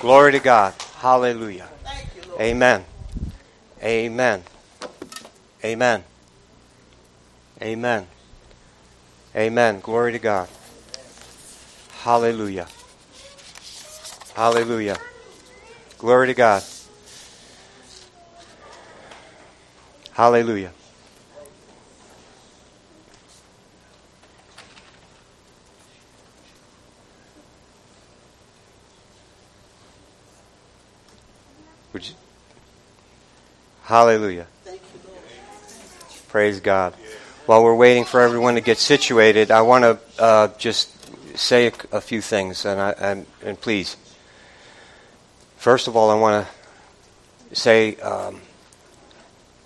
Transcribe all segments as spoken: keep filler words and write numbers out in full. Glory to God. Hallelujah. Thank you, Lord. Amen. Amen. Amen. Amen. Amen. Glory to God. Hallelujah. Hallelujah. Glory to God. Hallelujah. Would you? Hallelujah. Thank you, Lord. Praise God. While we're waiting for everyone to get situated, I want to uh, just say a, a few things, and, I, and and please. First of all, I want to say um,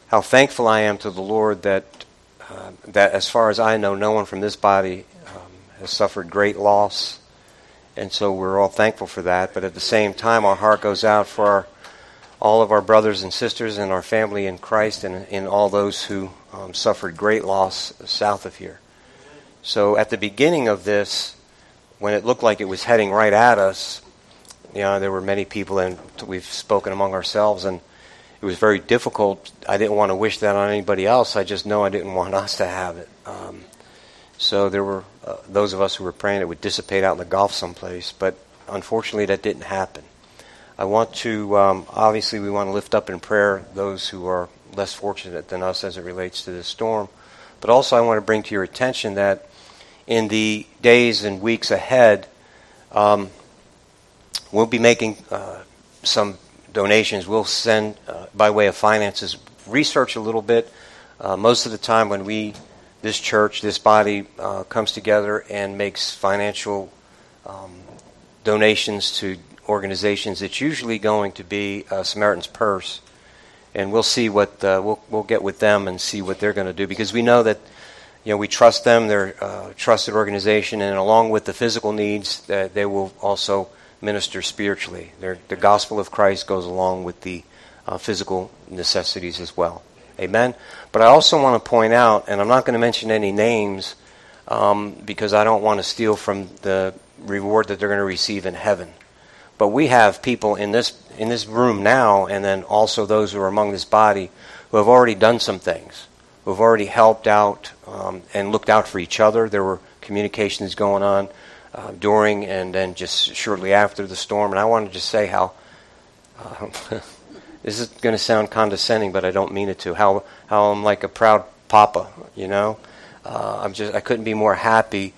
how thankful I am to the Lord that uh, that, as far as I know, no one from this body um, has suffered great loss, and so we're all thankful for that. But at the same time, our heart goes out for our, all of our brothers and sisters and our family in Christ, and in all those who um, suffered great loss south of here. So at the beginning of this, when it looked like it was heading right at us, you know, there were many people, and we've spoken among ourselves, and it was very difficult. I didn't want to wish that on anybody else. I just know I didn't want us to have it. Um, so there were uh, those of us who were praying it would dissipate out in the Gulf someplace, but unfortunately that didn't happen. I want to, um, obviously we want to lift up in prayer those who are less fortunate than us as it relates to this storm, but also I want to bring to your attention that in the days and weeks ahead, um, we'll be making uh, some donations. We'll send, uh, by way of finances, research a little bit. Uh, most of the time when we, this church, this body, uh, comes together and makes financial um, donations to organizations, it's usually going to be uh, Samaritan's Purse. And we'll see what, uh, we'll, we'll get with them and see what they're going to do. Because we know that, you know, we trust them. They're uh, a trusted organization. And along with the physical needs, uh, they will also minister spiritually. They're, the gospel of Christ goes along with the uh, physical necessities as well. Amen? But I also want to point out, and I'm not going to mention any names um, because I don't want to steal from the reward that they're going to receive in heaven. But we have people in this in this room now, and then also those who are among this body, who have already done some things, who have already helped out um, and looked out for each other. There were communications going on Uh, during and then just shortly after the storm. And I want to just say how, uh, this is going to sound condescending, but I don't mean it to, how how I'm like a proud papa, you know. Uh, I'm just, I couldn't be more happy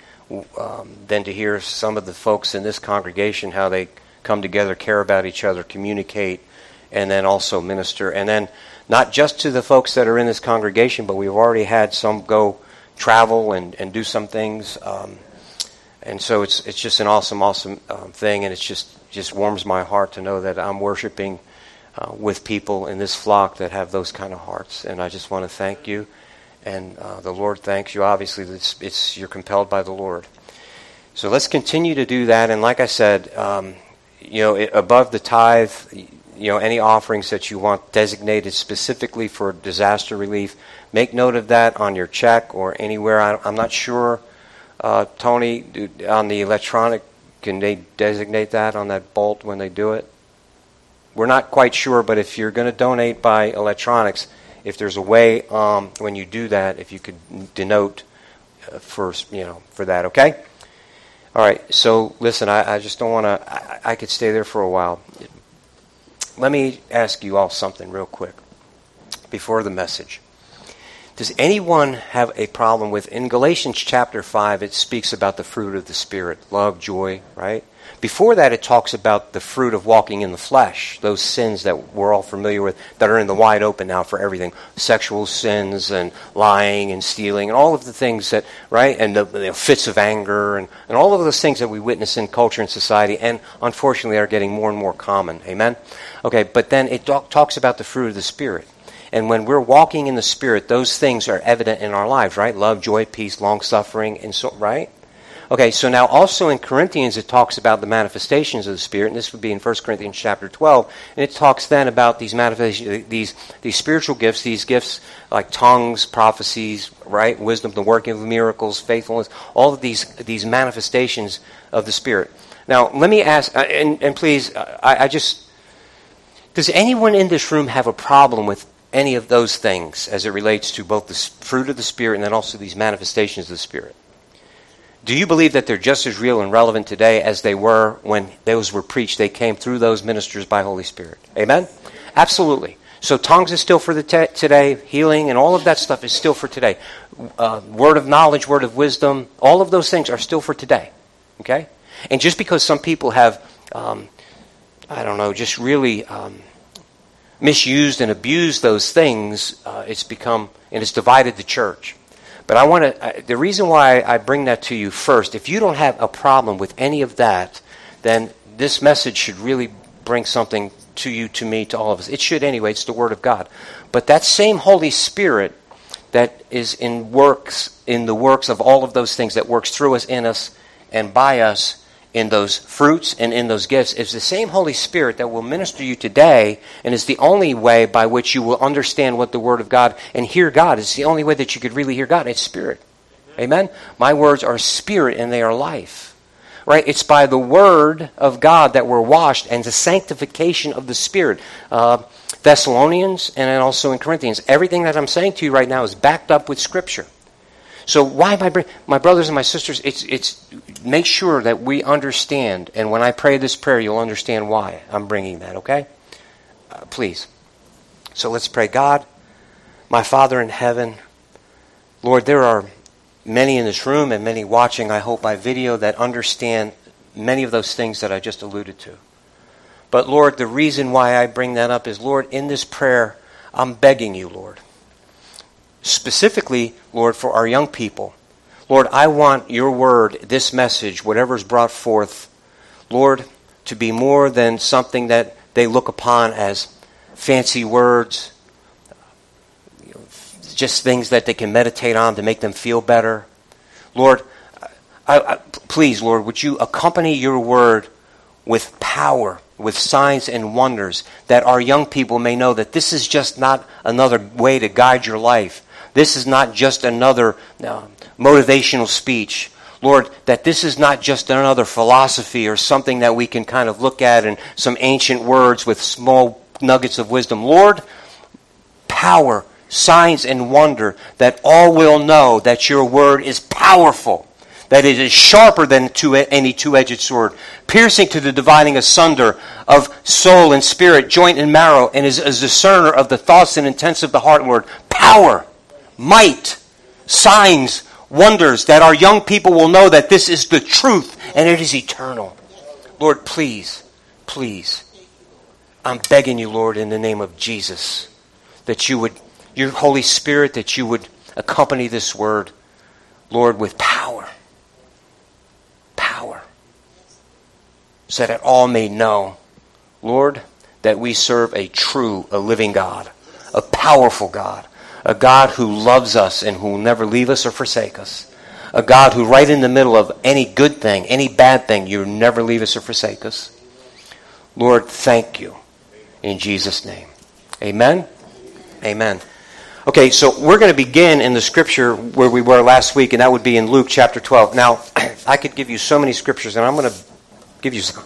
um, than to hear some of the folks in this congregation, how they come together, care about each other, communicate, and then also minister. And then not just to the folks that are in this congregation, but we've already had some go travel and, and do some things, um and so it's it's just an awesome, awesome um, thing, and it's just just warms my heart to know that I'm worshiping uh, with people in this flock that have those kind of hearts. And I just want to thank you, and uh, the Lord thanks you. Obviously, it's, it's you're compelled by the Lord. So let's continue to do that. And like I said, um, you know, it, above the tithe, you know, any offerings that you want designated specifically for disaster relief, make note of that on your check or anywhere. I, I'm not sure. Uh, Tony, on the electronic, can they designate that on that bolt when they do it? We're not quite sure, but if you're going to donate by electronics, if there's a way um, when you do that, if you could denote uh, for you know for that, okay? All right. So listen, I, I just don't want to. I, I could stay there for a while. Let me ask you all something real quick before the message. Does anyone have a problem with, in Galatians chapter five, it speaks about the fruit of the Spirit, love, joy, right? Before that, it talks about the fruit of walking in the flesh, those sins that we're all familiar with that are in the wide open now for everything, sexual sins and lying and stealing and all of the things that, right, and the, the fits of anger and, and all of those things that we witness in culture and society and unfortunately are getting more and more common, amen? Okay, but then it talk, talks about the fruit of the Spirit. And when we're walking in the Spirit, those things are evident in our lives, right? Love, joy, peace, long-suffering, and so, right? Okay, so now also in Corinthians, it talks about the manifestations of the Spirit, and this would be in First Corinthians chapter twelve, and it talks then about these manifestations, these, these spiritual gifts, these gifts like tongues, prophecies, right? Wisdom, the working of miracles, faithfulness, all of these, these manifestations of the Spirit. Now, let me ask, and, and please, I, I just, does anyone in this room have a problem with any of those things as it relates to both the fruit of the Spirit and then also these manifestations of the Spirit? Do you believe that they're just as real and relevant today as they were when those were preached? They came through those ministers by Holy Spirit. Amen? Absolutely. So tongues is still for the te- today. Healing and all of that stuff is still for today. Uh, word of knowledge, word of wisdom, all of those things are still for today. Okay? And just because some people have, um, I don't know, just really um, misused and abused those things, uh, it's become, and it's divided the church. But I want to, the reason why I bring that to you first, if you don't have a problem with any of that, then this message should really bring something to you, to me, to all of us. It should anyway, it's the Word of God. But that same Holy Spirit that is in works, in the works of all of those things, that works through us, in us, and by us, in those fruits and in those gifts, is the same Holy Spirit that will minister you today, and is the only way by which you will understand what the Word of God and hear God. It's the only way that you could really hear God. It's Spirit. Amen? My words are Spirit and they are life. Right? It's by the Word of God that we're washed, and the sanctification of the Spirit. Uh, Thessalonians and then also in Corinthians. Everything that I'm saying to you right now is backed up with Scripture. So why, my, my brothers and my sisters, it's it's make sure that we understand. And when I pray this prayer, you'll understand why I'm bringing that, okay? Uh, please. So let's pray. God, my Father in heaven, Lord, there are many in this room and many watching, I hope, by video that understand many of those things that I just alluded to. But, Lord, the reason why I bring that up is, Lord, in this prayer, I'm begging you, Lord, specifically, Lord, for our young people. Lord, I want your word, this message, whatever's brought forth, Lord, to be more than something that they look upon as fancy words, just things that they can meditate on to make them feel better. Lord, I, I, please, Lord, would you accompany your word with power, with signs and wonders, that our young people may know that this is just not another way to guide your life. This is not just another uh, motivational speech. Lord, that this is not just another philosophy or something that we can kind of look at and some ancient words with small nuggets of wisdom. Lord, power, signs, and wonder, that all will know that your word is powerful, that it is sharper than two, any two-edged sword, piercing to the dividing asunder of soul and spirit, joint and marrow, and is a discerner of the thoughts and intents of the heart, Lord. Power, might, signs, wonders, that our young people will know that this is the truth and it is eternal. Lord, please, please, I'm begging you, Lord, in the name of Jesus, that you would, your Holy Spirit, that you would accompany this word, Lord, with power. Power. So that all may know, Lord, that we serve a true, a living God, a powerful God, a God who loves us and who will never leave us or forsake us, a God who right in the middle of any good thing, any bad thing, you never leave us or forsake us. Lord, thank you. In Jesus' name. Amen? Amen. Okay, so we're going to begin in the scripture where we were last week, and that would be in Luke chapter twelve. Now, I could give you so many scriptures, and I'm going to give you some.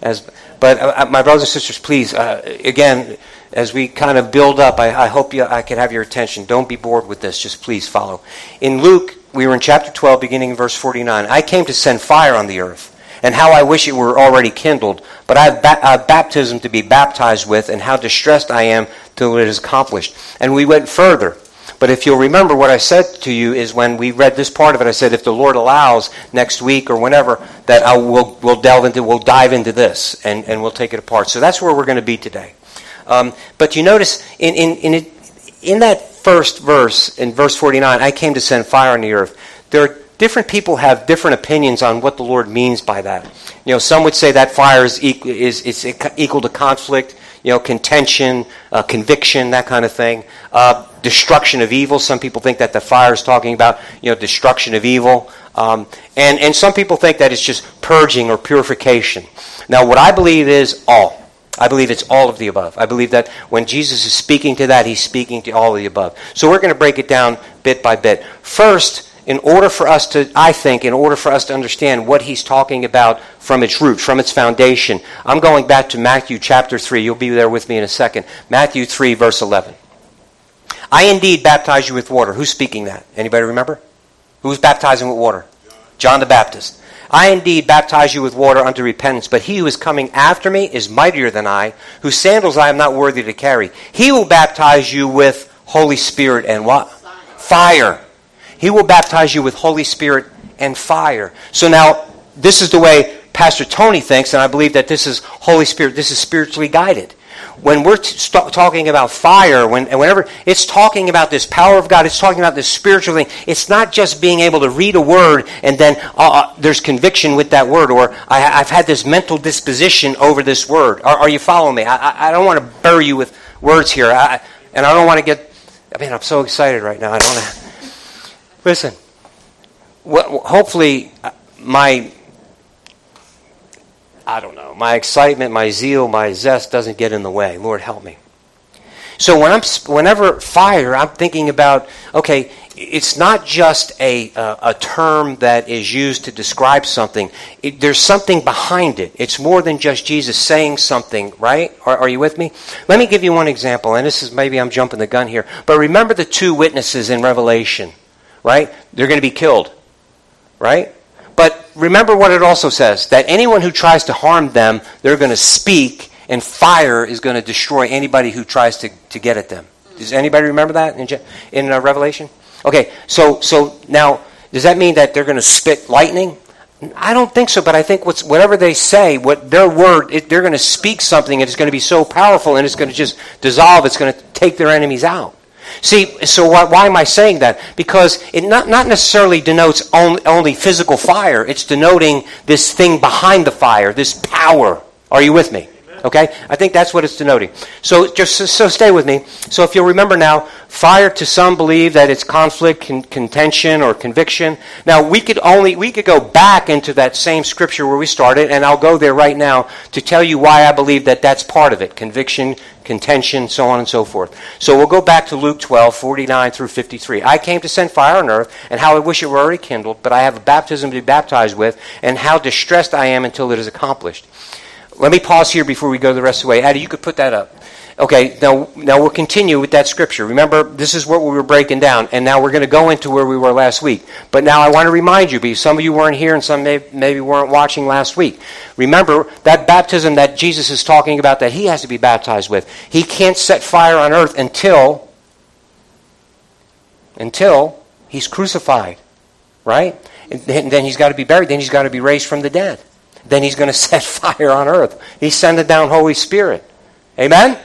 As, but uh, my brothers and sisters, please, uh, again, as we kind of build up, I, I hope you, I can have your attention. Don't be bored with this. Just please follow. In Luke, we were in chapter twelve, beginning in verse forty-nine. I came to send fire on the earth, and how I wish it were already kindled. But I have, ba- I have baptism to be baptized with, and how distressed I am till it is accomplished. And we went further. But if you'll remember, what I said to you is when we read this part of it, I said, if the Lord allows, next week or whenever, that I will we'll delve into, we'll dive into this, and, and we'll take it apart. So that's where we're going to be today. Um, but you notice in in in, it, in that first verse, in verse forty-nine, I came to send fire on the earth. There are different people have different opinions on what the Lord means by that. You know, some would say that fire is equal, is it's equal to conflict. You know, contention, uh, conviction, that kind of thing. Uh, destruction of evil. Some people think that the fire is talking about, you know, destruction of evil. Um, and, and some people think that it's just purging or purification. Now, what I believe is all. I believe it's all of the above. I believe that when Jesus is speaking to that, he's speaking to all of the above. So we're going to break it down bit by bit. First, in order for us to, I think, in order for us to understand what he's talking about from its root, from its foundation, I'm going back to Matthew chapter three. You'll be there with me in a second. Matthew three, verse eleven. I indeed baptize you with water. Who's speaking that? Anybody remember? Who's baptizing with water? John the Baptist. I indeed baptize you with water unto repentance, but he who is coming after me is mightier than I, whose sandals I am not worthy to carry. He will baptize you with Holy Spirit and what? Fire. He will baptize you with Holy Spirit and fire. So now, this is the way Pastor Tony thinks, and I believe that this is Holy Spirit, this is spiritually guided. When we're t- st- talking about fire, when, and whenever it's talking about this power of God, it's talking about this spiritual thing. It's not just being able to read a word and then uh, uh, there's conviction with that word, or I, I've had this mental disposition over this word. Are, are you following me? I, I don't want to bury you with words here, I, and I don't want to get. I mean, I'm so excited right now. I don't want to. Listen. Well, hopefully, my. I don't know. My excitement, my zeal, my zest doesn't get in the way. Lord, help me. So when I'm, whenever fire, I'm thinking about, okay, it's not just a uh, a term that is used to describe something. It, there's something behind it. It's more than just Jesus saying something, right? Are, are you with me? Let me give you one example, and this is maybe I'm jumping the gun here, but remember the two witnesses in Revelation, right? They're going to be killed, right? But remember what it also says, that anyone who tries to harm them, they're going to speak, and fire is going to destroy anybody who tries to, to get at them. Does anybody remember that in, in uh, Revelation? Okay, so so now, does that mean that they're going to spit lightning? I don't think so, but I think what's, whatever they say, what their word, it, they're going to speak something, and it's going to be so powerful, and it's going to just dissolve, it's going to take their enemies out. See, so why, why am I saying that? Because it not, not necessarily denotes only, only physical fire. It's denoting this thing behind the fire, this power. Are you with me? Okay? I think that's what it's denoting. So just so stay with me. So if you'll remember now, fire to some believe that it's conflict, con- contention, or conviction. Now we could only we could go back into that same scripture where we started, and I'll go there right now to tell you why I believe that that's part of it: conviction, contention, so on and so forth. So we'll go back to Luke twelve, forty-nine through fifty-three. I came to send fire on earth, and how I wish it were already kindled, but I have a baptism to be baptized with, and how distressed I am until it is accomplished. Let me pause here before we go the rest of the way. Addie, you could put that up. Okay, now now we'll continue with that scripture. Remember, this is what we were breaking down, and now we're going to go into where we were last week. But now I want to remind you, because some of you weren't here and some may, maybe weren't watching last week. Remember, that baptism that Jesus is talking about that he has to be baptized with, he can't set fire on earth until, until he's crucified, right? And then he's got to be buried. Then he's got to be raised from the dead. Then he's going to set fire on earth. He's sending down Holy Spirit. Amen?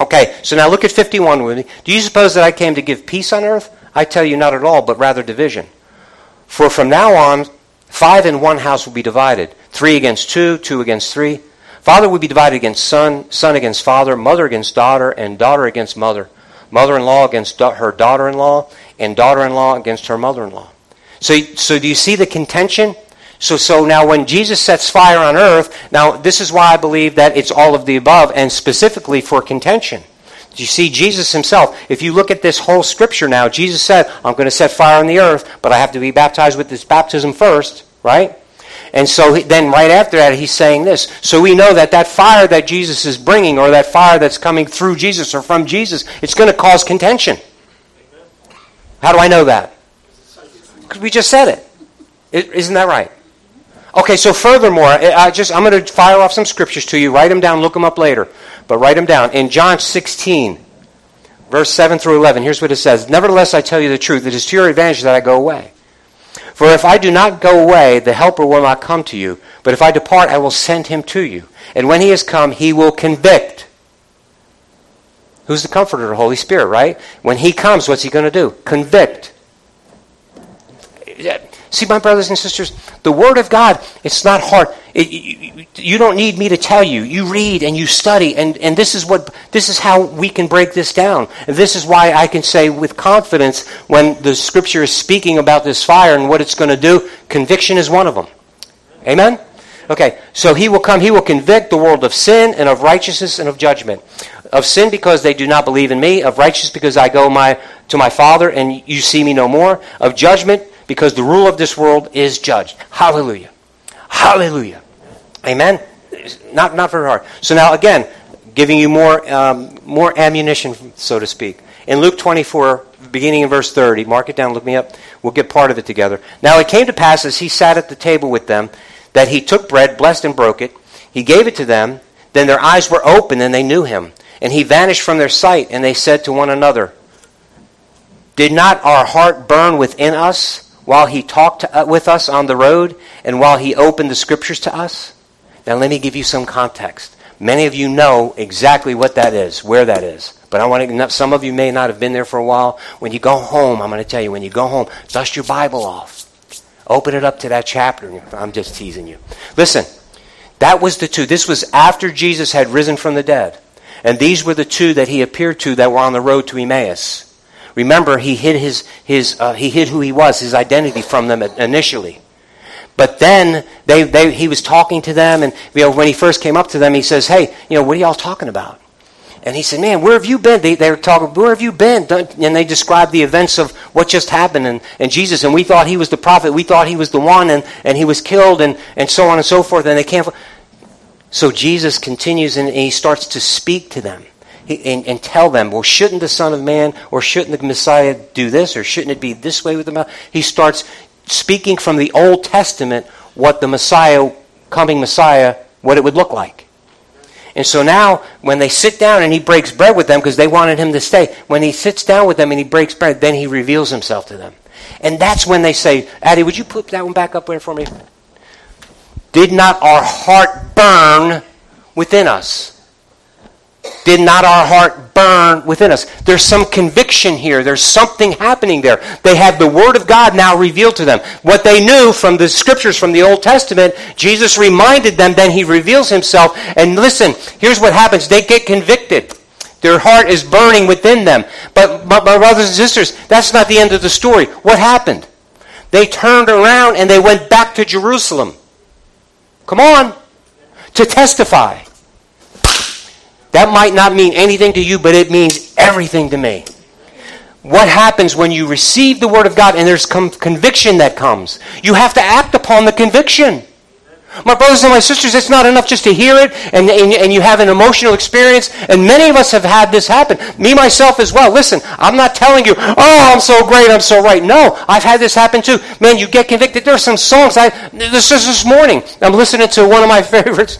Okay, so now look at fifty-one with me. Do you suppose that I came to give peace on earth? I tell you, not at all, but rather division. For from now on, five in one house will be divided. Three against two, two against three. Father will be divided against son, son against father, mother against daughter, and daughter against mother. Mother-in-law against da- her daughter-in-law, and daughter-in-law against her mother-in-law. So, so do you see the contention? So so now when Jesus sets fire on earth, now this is why I believe that it's all of the above, and specifically for contention. You see, Jesus himself, if you look at this whole scripture now, Jesus said, I'm going to set fire on the earth, but I have to be baptized with this baptism first, right? And so he, then right after that, he's saying this. So we know that that fire that Jesus is bringing, or that fire that's coming through Jesus or from Jesus, it's going to cause contention. How do I know that? Because we just said it. It isn't that right? Okay, so furthermore, I just, I'm going to fire off some scriptures to you. Write them down. Look them up later. But write them down. In John sixteen, verse seven through eleven, here's what it says. Nevertheless, I tell you the truth. It is to your advantage that I go away. For if I do not go away, the helper will not come to you. But if I depart, I will send him to you. And when he has come, he will convict. Who's the comforter? The Holy Spirit, right? When he comes, what's he going to do? Convict. Yeah. See, my brothers and sisters, the Word of God, it's not hard. It, you, you don't need me to tell you. You read and you study, and, and this is what this is how we can break this down. And this is why I can say with confidence when the Scripture is speaking about this fire and what it's going to do, conviction is one of them. Amen? Okay, so he will come, he will convict the world of sin and of righteousness and of judgment. Of sin because they do not believe in me, of righteousness because I go my to my Father and you see me no more, of judgment because the rule of this world is judged. Hallelujah. Hallelujah. Amen? Not not very hard. So now, again, giving you more um, more ammunition, so to speak. In Luke twenty-four, beginning in verse thirty, mark it down, look me up. We'll get part of it together. Now it came to pass as he sat at the table with them that he took bread, blessed and broke it. He gave it to them. Then their eyes were opened and they knew him. And he vanished from their sight. And they said to one another, "Did not our heart burn within us while he talked to, uh, with us on the road and while he opened the scriptures to us?" Now let me give you some context. Many of you know exactly what that is, where that is. But I want to, some of you may not have been there for a while. When you go home, I'm going to tell you, when you go home, dust your Bible off. Open it up to that chapter. I'm just teasing you. Listen, that was the two. This was after Jesus had risen from the dead. And these were the two that he appeared to that were on the road to Emmaus. Remember, he hid his his uh, he hid who he was, his identity from them initially. But then they, they, he was talking to them, and you know, when he first came up to them, he says, "Hey, you know, what are y'all talking about?" And he said, "Man, where have you been?" They, they were talking, "Where have you been?" And they described the events of what just happened, and, and Jesus, and we thought he was the prophet, we thought he was the one, and, and he was killed, and, and so on and so forth, and they can't. So Jesus continues, and he starts to speak to them and, and tell them, well, shouldn't the Son of Man, or shouldn't the Messiah do this, or shouldn't it be this way with the Messiah? He starts speaking from the Old Testament what the Messiah, coming Messiah, what it would look like. And so now, when they sit down and he breaks bread with them, because they wanted him to stay, when he sits down with them and he breaks bread, then he reveals himself to them. And that's when they say, Addie, would you put that one back up there for me? Did not our heart burn within us? Did not our heart burn within us? There's some conviction here. There's something happening there. They have the Word of God now revealed to them. What they knew from the Scriptures, from the Old Testament, Jesus reminded them, then he reveals himself. And listen, here's what happens. They get convicted. Their heart is burning within them. But, but my brothers and sisters, that's not the end of the story. What happened? They turned around and they went back to Jerusalem. Come on. To testify. That might not mean anything to you, but it means everything to me. What happens when you receive the Word of God and there's com- conviction that comes? You have to act upon the conviction. My brothers and my sisters, it's not enough just to hear it and, and, and you have an emotional experience. And many of us have had this happen. Me, myself as well. Listen, I'm not telling you, oh, I'm so great, I'm so right. No, I've had this happen too. Man, you get convicted. There are some songs. I This is this morning. I'm listening to one of my favorites,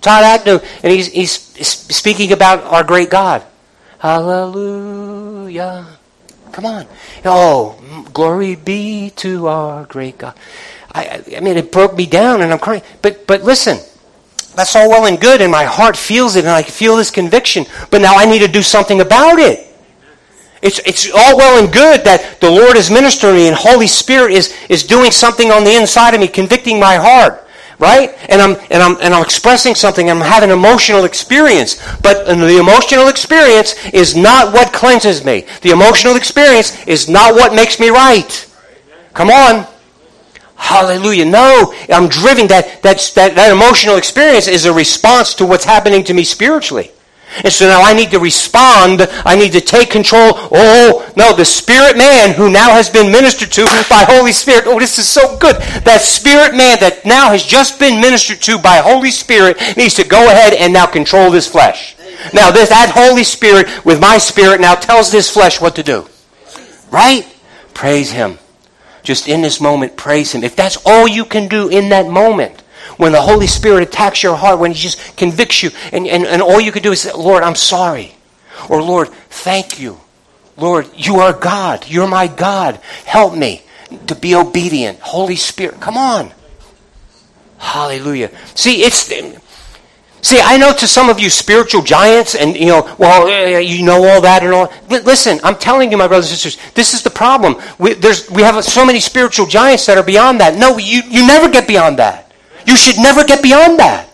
Todd Agnew, and he's, he's speaking about our great God. Hallelujah. Come on. Oh, glory be to our great God. I, I mean, it broke me down and I'm crying. But but listen, that's all well and good and my heart feels it and I feel this conviction. But now I need to do something about it. It's it's all well and good that the Lord is ministering me and Holy Spirit is, is doing something on the inside of me, convicting my heart. Right? And I'm and I'm and I'm expressing something. I'm having an emotional experience. But the emotional experience is not what cleanses me. The emotional experience is not what makes me right. Come on. Hallelujah. No, I'm driven. That that that, that emotional experience is a response to what's happening to me spiritually. And so now I need to respond. I need to take control. Oh, no, the spirit man who now has been ministered to by Holy Spirit. Oh, this is so good. That spirit man that now has just been ministered to by Holy Spirit needs to go ahead and now control this flesh. Now this, that Holy Spirit with my spirit now tells this flesh what to do. Right? Praise him. Just in this moment, praise him. If that's all you can do in that moment, when the Holy Spirit attacks your heart, when he just convicts you, and, and, and all you can do is say, Lord, I'm sorry. Or Lord, thank you. Lord, you are God. You're my God. Help me to be obedient. Holy Spirit, come on. Hallelujah. See, it's... See, I know to some of you spiritual giants and, you know, well, you know all that and all. Listen, I'm telling you, my brothers and sisters, this is the problem. We, there's, we have so many spiritual giants that are beyond that. No, you, you never get beyond that. You should never get beyond that.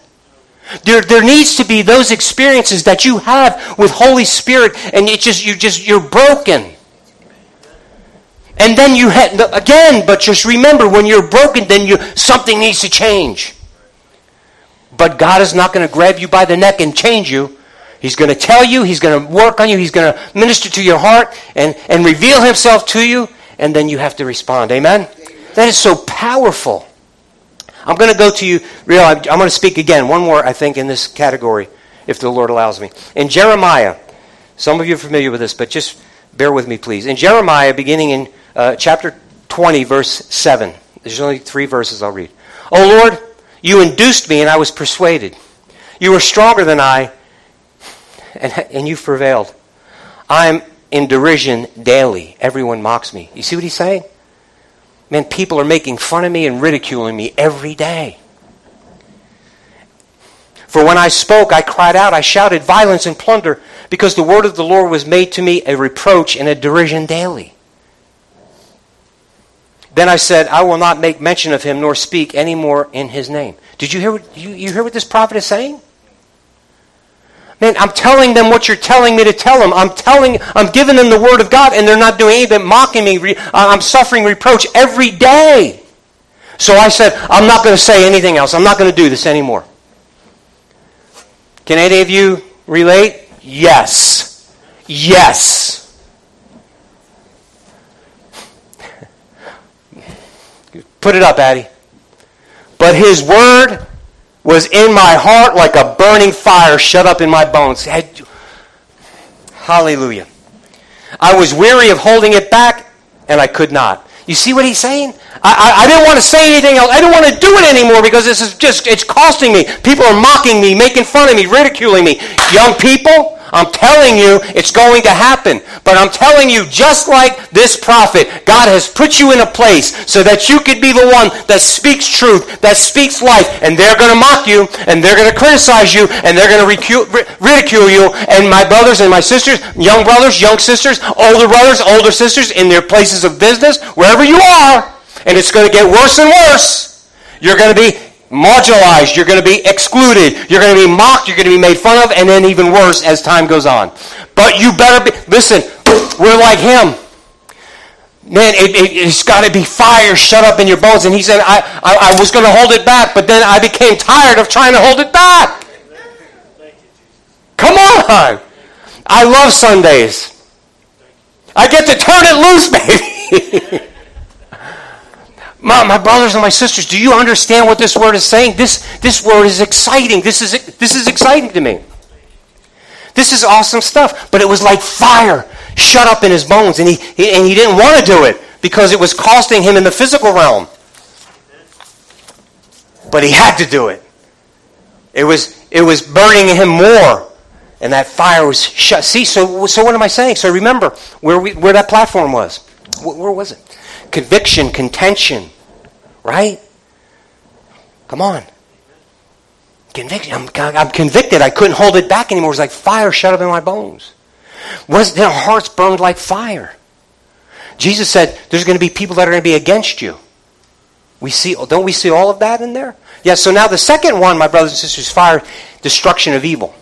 There, there needs to be those experiences that you have with Holy Spirit, and it just you just you're broken. And then you had again, but just remember, when you're broken, then you something needs to change. But God is not going to grab you by the neck and change you. He's going to tell you. He's going to work on you. He's going to minister to your heart and and reveal himself to you. and then you have to respond. Amen? Amen. That is so powerful. I'm going to go to you, real. I'm going to speak again, one more, I think, in this category, if the Lord allows me. In Jeremiah, some of you are familiar with this, but just bear with me, please. In Jeremiah, beginning in uh, chapter twenty, verse seven. There's only three verses I'll read. O Lord, you induced me, and I was persuaded. You were stronger than I, and, and you prevailed. I am in derision daily. Everyone mocks me. You see what he's saying? Man, people are making fun of me and ridiculing me every day. For when I spoke, I cried out, I shouted violence and plunder, because the word of the Lord was made to me a reproach and a derision daily. Then I said, I will not make mention of him nor speak any more in his name. Did you hear what, you, you hear what this prophet is saying? Man, I'm telling them what you're telling me to tell them. I'm telling, I'm giving them the word of God, and they're not doing anything, mocking me. I'm suffering reproach every day. So I said, I'm not going to say anything else. I'm not going to do this anymore. Can any of you relate? Yes. Yes. Put it up, Addie. But his word was in my heart like a burning fire shut up in my bones. Hallelujah. I was weary of holding it back, and I could not. You see what he's saying? I, I, I didn't want to say anything else. I didn't want to do it anymore because this is just, it's costing me. People are mocking me, making fun of me, ridiculing me. Young people, I'm telling you, it's going to happen. But I'm telling you, just like this prophet, God has put you in a place so that you could be the one that speaks truth, that speaks life, and they're going to mock you, and they're going to criticize you, and they're going to ridicule you. And my brothers and my sisters, young brothers, young sisters, older brothers, older sisters, in their places of business, wherever you are, and it's going to get worse and worse. You're going to be marginalized. You're going to be excluded. You're going to be mocked. You're going to be made fun of, and then even worse as time goes on. But you better be... Listen, we're like him. Man, it, it, it's got to be fire shut up in your bones. And he said, I, I, I was going to hold it back, but then I became tired of trying to hold it back. Come on. I love Sundays. I get to turn it loose, baby. My, my brothers and my sisters, do you understand what this word is saying? This this word is exciting. This is this is exciting to me. This is awesome stuff. But it was like fire shut up in his bones, and he, he and he didn't want to do it because it was costing him in the physical realm. But he had to do it. It was it was burning him more, and that fire was shut. See, so so what am I saying? So remember where we where that platform was. Where, where was it? Conviction, contention. Right? Come on. Conviction. I'm, I'm convicted. I couldn't hold it back anymore. It was like fire shut up in my bones. Was their hearts burned like fire? Jesus said, there's going to be people that are going to be against you. We see, don't we see all of that in there? Yeah, so now the second one, my brothers and sisters, fire, destruction of evil.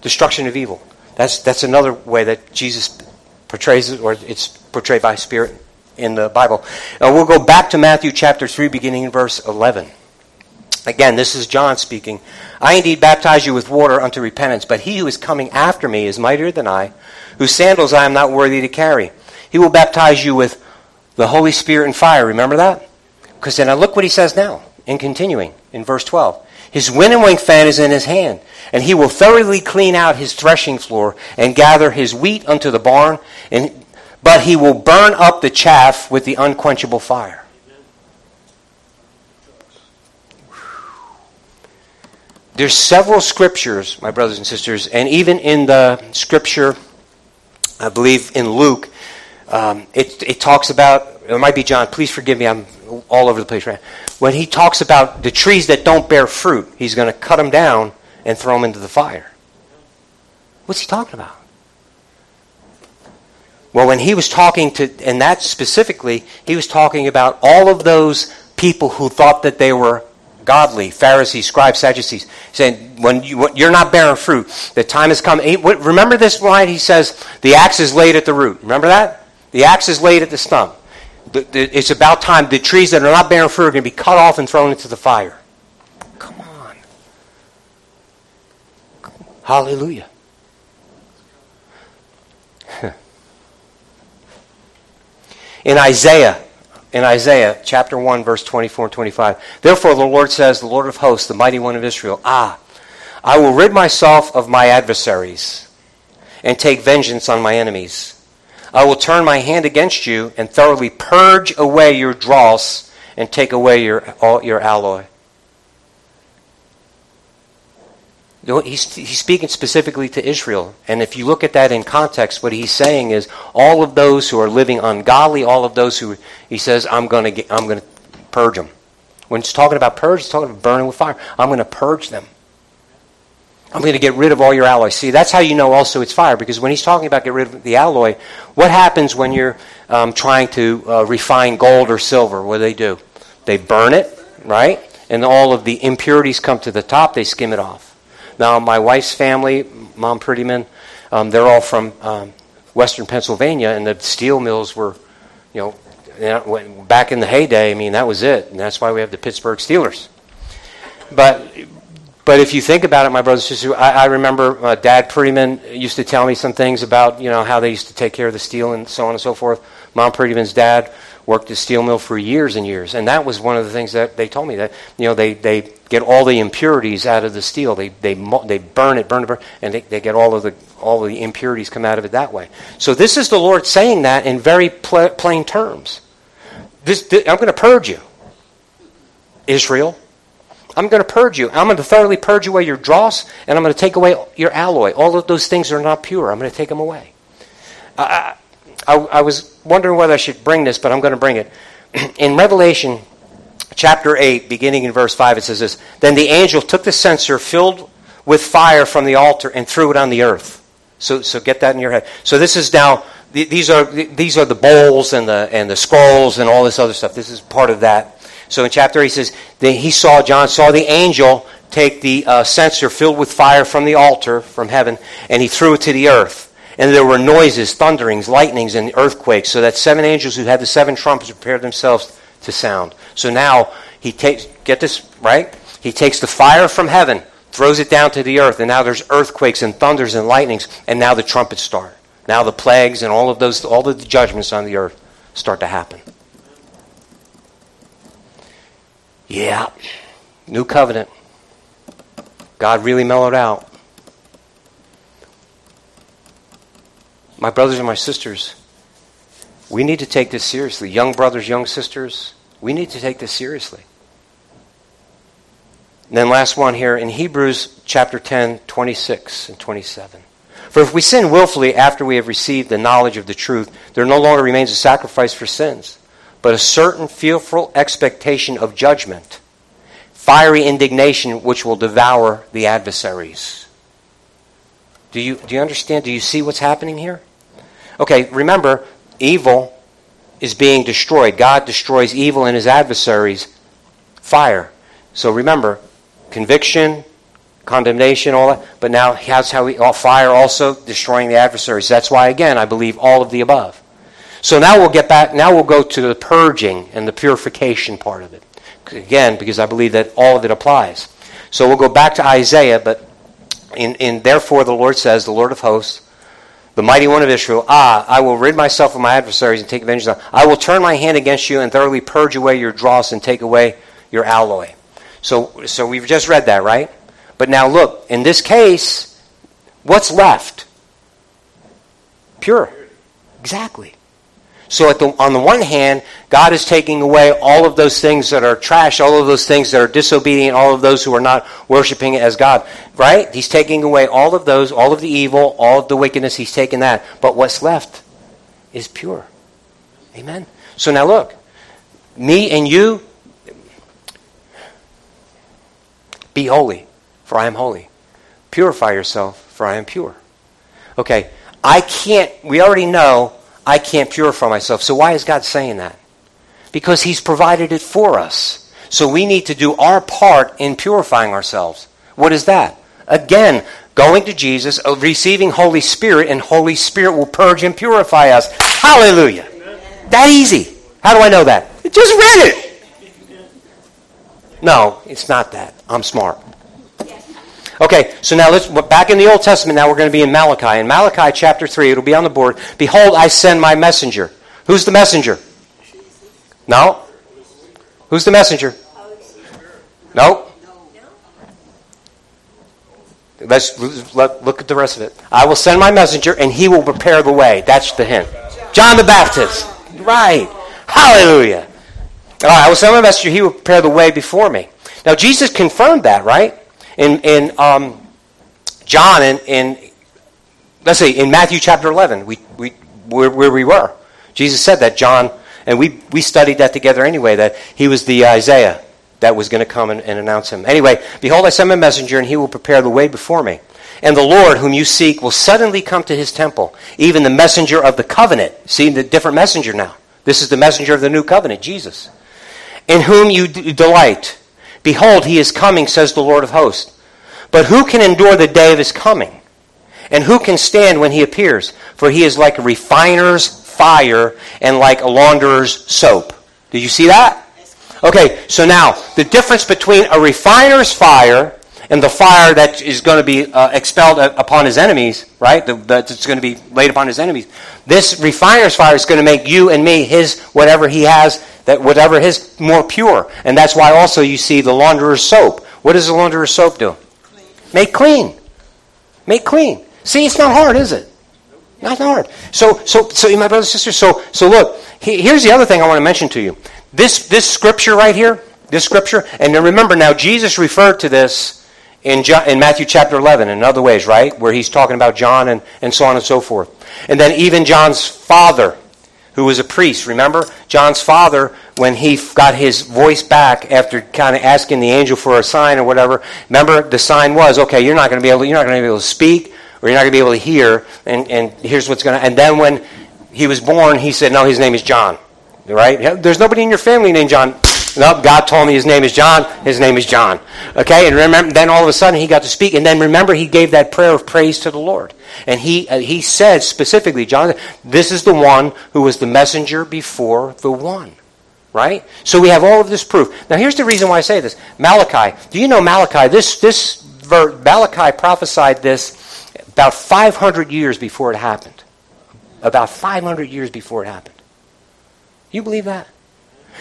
Destruction of evil. That's, that's another way that Jesus portrays it, or it's portrayed by Spirit in the Bible. Uh, we'll go back to Matthew chapter three, beginning in verse eleven. Again, this is John speaking. I indeed baptize you with water unto repentance, but he who is coming after me is mightier than I, whose sandals I am not worthy to carry. He will baptize you with the Holy Spirit and fire. Remember that? Because then I look what he says now, in continuing, in verse twelve. His winnowing fan is in his hand, and he will thoroughly clean out his threshing floor and gather his wheat unto the barn, and but he will burn up the chaff with the unquenchable fire. There's several scriptures, my brothers and sisters, and even in the scripture, I believe in Luke, um, it, it talks about, it might be John, please forgive me, I'm all over the place right now. When he talks about the trees that don't bear fruit, he's going to cut them down and throw them into the fire. What's he talking about? Well, when he was talking to, and that specifically, he was talking about all of those people who thought that they were godly, Pharisees, scribes, Sadducees, saying, when you, you're not bearing fruit, the time has come. Remember this line, he says, the axe is laid at the root. Remember that? The axe is laid at the stump. It's about time. The trees that are not bearing fruit are going to be cut off and thrown into the fire. Come on. Hallelujah. In Isaiah, in Isaiah chapter one, verse twenty-four and twenty-five, therefore the Lord says, the Lord of hosts, the mighty one of Israel, ah, I will rid myself of my adversaries and take vengeance on my enemies. I will turn my hand against you and thoroughly purge away your dross and take away your all your alloy. He's, he's speaking specifically to Israel. And if you look at that in context, what he's saying is all of those who are living ungodly, all of those who, he says, I'm going to I'm going to purge them. When he's talking about purge, he's talking about burning with fire. I'm going to purge them. I'm going to get rid of all your alloy. See, that's how you know also it's fire, because when he's talking about get rid of the alloy, what happens when you're um, trying to uh, refine gold or silver? What do they do? They burn it, right? And all of the impurities come to the top. They skim it off. Now, my wife's family, Mom Prettyman, um, they're all from um, western Pennsylvania, and the steel mills were, you know, back in the heyday, I mean, that was it. And that's why we have the Pittsburgh Steelers. But... But if you think about it, my brothers and sisters, I, I remember uh, Dad Prettyman used to tell me some things about, you know, how they used to take care of the steel and so on and so forth. Mom Prettyman's dad worked at a steel mill for years and years, and that was one of the things that they told me, that, you know, they, they get all the impurities out of the steel. They they they burn it, burn it, burn it, and they, they get all of the all of the impurities come out of it that way. So this is the Lord saying that in very pl- plain terms. This, this I'm going to purge you, Israel. I'm going to purge you. I'm going to thoroughly purge away your dross, and I'm going to take away your alloy. All of those things are not pure. I'm going to take them away. I, I, I was wondering whether I should bring this, but I'm going to bring it. In Revelation chapter eight, beginning in verse five, it says this, then the angel took the censer filled with fire from the altar and threw it on the earth. So, so get that in your head. So this is now, these are these are the bowls and the and the scrolls and all this other stuff. This is part of that. So in chapter eight, he says, then he saw, John saw the angel take the uh, censer filled with fire from the altar, from heaven, and he threw it to the earth. And there were noises, thunderings, lightnings, and earthquakes. So that seven angels who had the seven trumpets prepared themselves to sound. So now he takes, get this, right? He takes the fire from heaven, throws it down to the earth, and now there's earthquakes and thunders and lightnings, and now the trumpets start. Now the plagues and all of those, all of the judgments on the earth start to happen. Yeah, new covenant. God really mellowed out. My brothers and my sisters, we need to take this seriously. Young brothers, young sisters, we need to take this seriously. And then last one here in Hebrews chapter ten, twenty-six and twenty-seven. For if we sin willfully after we have received the knowledge of the truth, there no longer remains a sacrifice for sins, but a certain fearful expectation of judgment, fiery indignation which will devour the adversaries. Do you do you understand? Do you see what's happening here? Okay, remember, evil is being destroyed. God destroys evil and his adversaries. Fire. So remember, conviction, condemnation, all that. But now that's how we all fire also destroying the adversaries. That's why, again, I believe all of the above. So now we'll get back, now we'll go to the purging and the purification part of it. Again, because I believe that all of it applies. So we'll go back to Isaiah, but in, in therefore the Lord says, the Lord of hosts, the mighty one of Israel, ah, I will rid myself of my adversaries and take vengeance on. I will turn my hand against you and thoroughly purge away your dross and take away your alloy. So, so we've just read that, right? But now look, in this case, what's left? Pure. Exactly. So at the, on the one hand, God is taking away all of those things that are trash, all of those things that are disobedient, all of those who are not worshiping as God, right? He's taking away all of those, all of the evil, all of the wickedness. He's taking that. But what's left is pure. Amen? So now look, me and you, be holy, for I am holy. Purify yourself, for I am pure. Okay, I can't, we already know, I can't purify myself. So why is God saying that? Because he's provided it for us. So we need to do our part in purifying ourselves. What is that? Again, going to Jesus, receiving Holy Spirit, and Holy Spirit will purge and purify us. Hallelujah. Amen. That easy. How do I know that? I just read it. No, it's not that. I'm smart. Okay, so now let's, back in the Old Testament, now we're going to be in Malachi. In Malachi chapter three, it'll be on the board. Behold, I send my messenger. Who's the messenger? No? Who's the messenger? No? Let's let, look at the rest of it. I will send my messenger, and he will prepare the way. That's the hint. John the Baptist. Right. Hallelujah. All right, I will send my messenger, he will prepare the way before me. Now, Jesus confirmed that, right? In in um, John, in, in let's see, in Matthew chapter eleven, we we where, where we were. Jesus said that, John, and we, we studied that together anyway, that he was the Isaiah that was going to come and, and announce him. Anyway, behold, I send my messenger, and he will prepare the way before me. And the Lord, whom you seek, will suddenly come to his temple, even the messenger of the covenant. See, the different messenger now. This is the messenger of the new covenant, Jesus. In whom you d- delight. Behold, he is coming, says the Lord of hosts. But who can endure the day of his coming? And who can stand when he appears? For he is like a refiner's fire and like a launderer's soap. Did you see that? Okay, so now, the difference between a refiner's fire and the fire that is going to be uh, expelled upon his enemies, right? The, that's going to be laid upon his enemies. This refiner's fire is going to make you and me his, whatever he has, that whatever his, more pure. And that's why also you see the launderer's soap. What does the launderer's soap do? Clean. Make clean. Make clean. See, it's not hard, is it? Not hard. So, so, so, my brothers and sisters, so, so look, he, here's the other thing I want to mention to you. This this scripture right here, this scripture, and then remember now, Jesus referred to this in John, in Matthew chapter eleven and other ways, right? Where he's talking about John and, and so on and so forth. And then even John's father, who was a priest, remember? John's father, when he got his voice back after kind of asking the angel for a sign or whatever, remember the sign was, okay, you're not going to be able, you're not going to be able to speak, or you're not going to be able to hear, and, and here's what's going to, and then when he was born, he said, no, his name is John. Right? There's nobody in your family named John. Nope, God told me his name is John. His name is John. Okay, and remember, then all of a sudden he got to speak, and then remember he gave that prayer of praise to the Lord. And he uh, he said specifically, John, this is the one who was the messenger before the one. Right? So we have all of this proof. Now here's the reason why I say this. Malachi, do you know Malachi? This, this ver- Malachi prophesied this about five hundred years before it happened. About five hundred years before it happened. You believe that?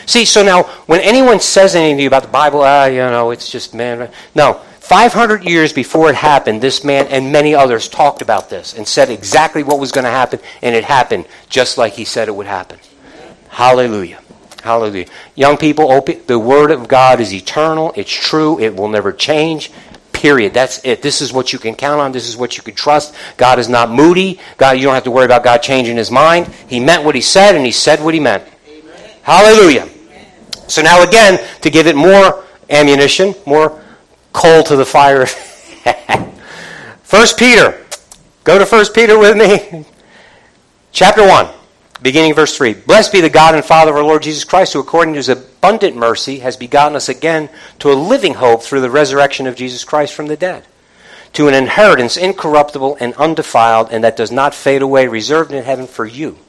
See, so now, when anyone says anything to you about the Bible, ah, you know, it's just man. No, five hundred years before it happened, this man and many others talked about this and said exactly what was going to happen, and it happened just like he said it would happen. Hallelujah. Hallelujah. Young people, open, the Word of God is eternal. It's true. It will never change. Period. That's it. This is what you can count on. This is what you can trust. God is not moody. God, you don't have to worry about God changing his mind. He meant what he said, and he said what he meant. Hallelujah. So now again, to give it more ammunition, more coal to the fire. First Peter. Go to First Peter with me. Chapter one, beginning verse three. Blessed be the God and Father of our Lord Jesus Christ, who according to his abundant mercy has begotten us again to a living hope through the resurrection of Jesus Christ from the dead, to an inheritance incorruptible and undefiled, and that does not fade away, reserved in heaven for you,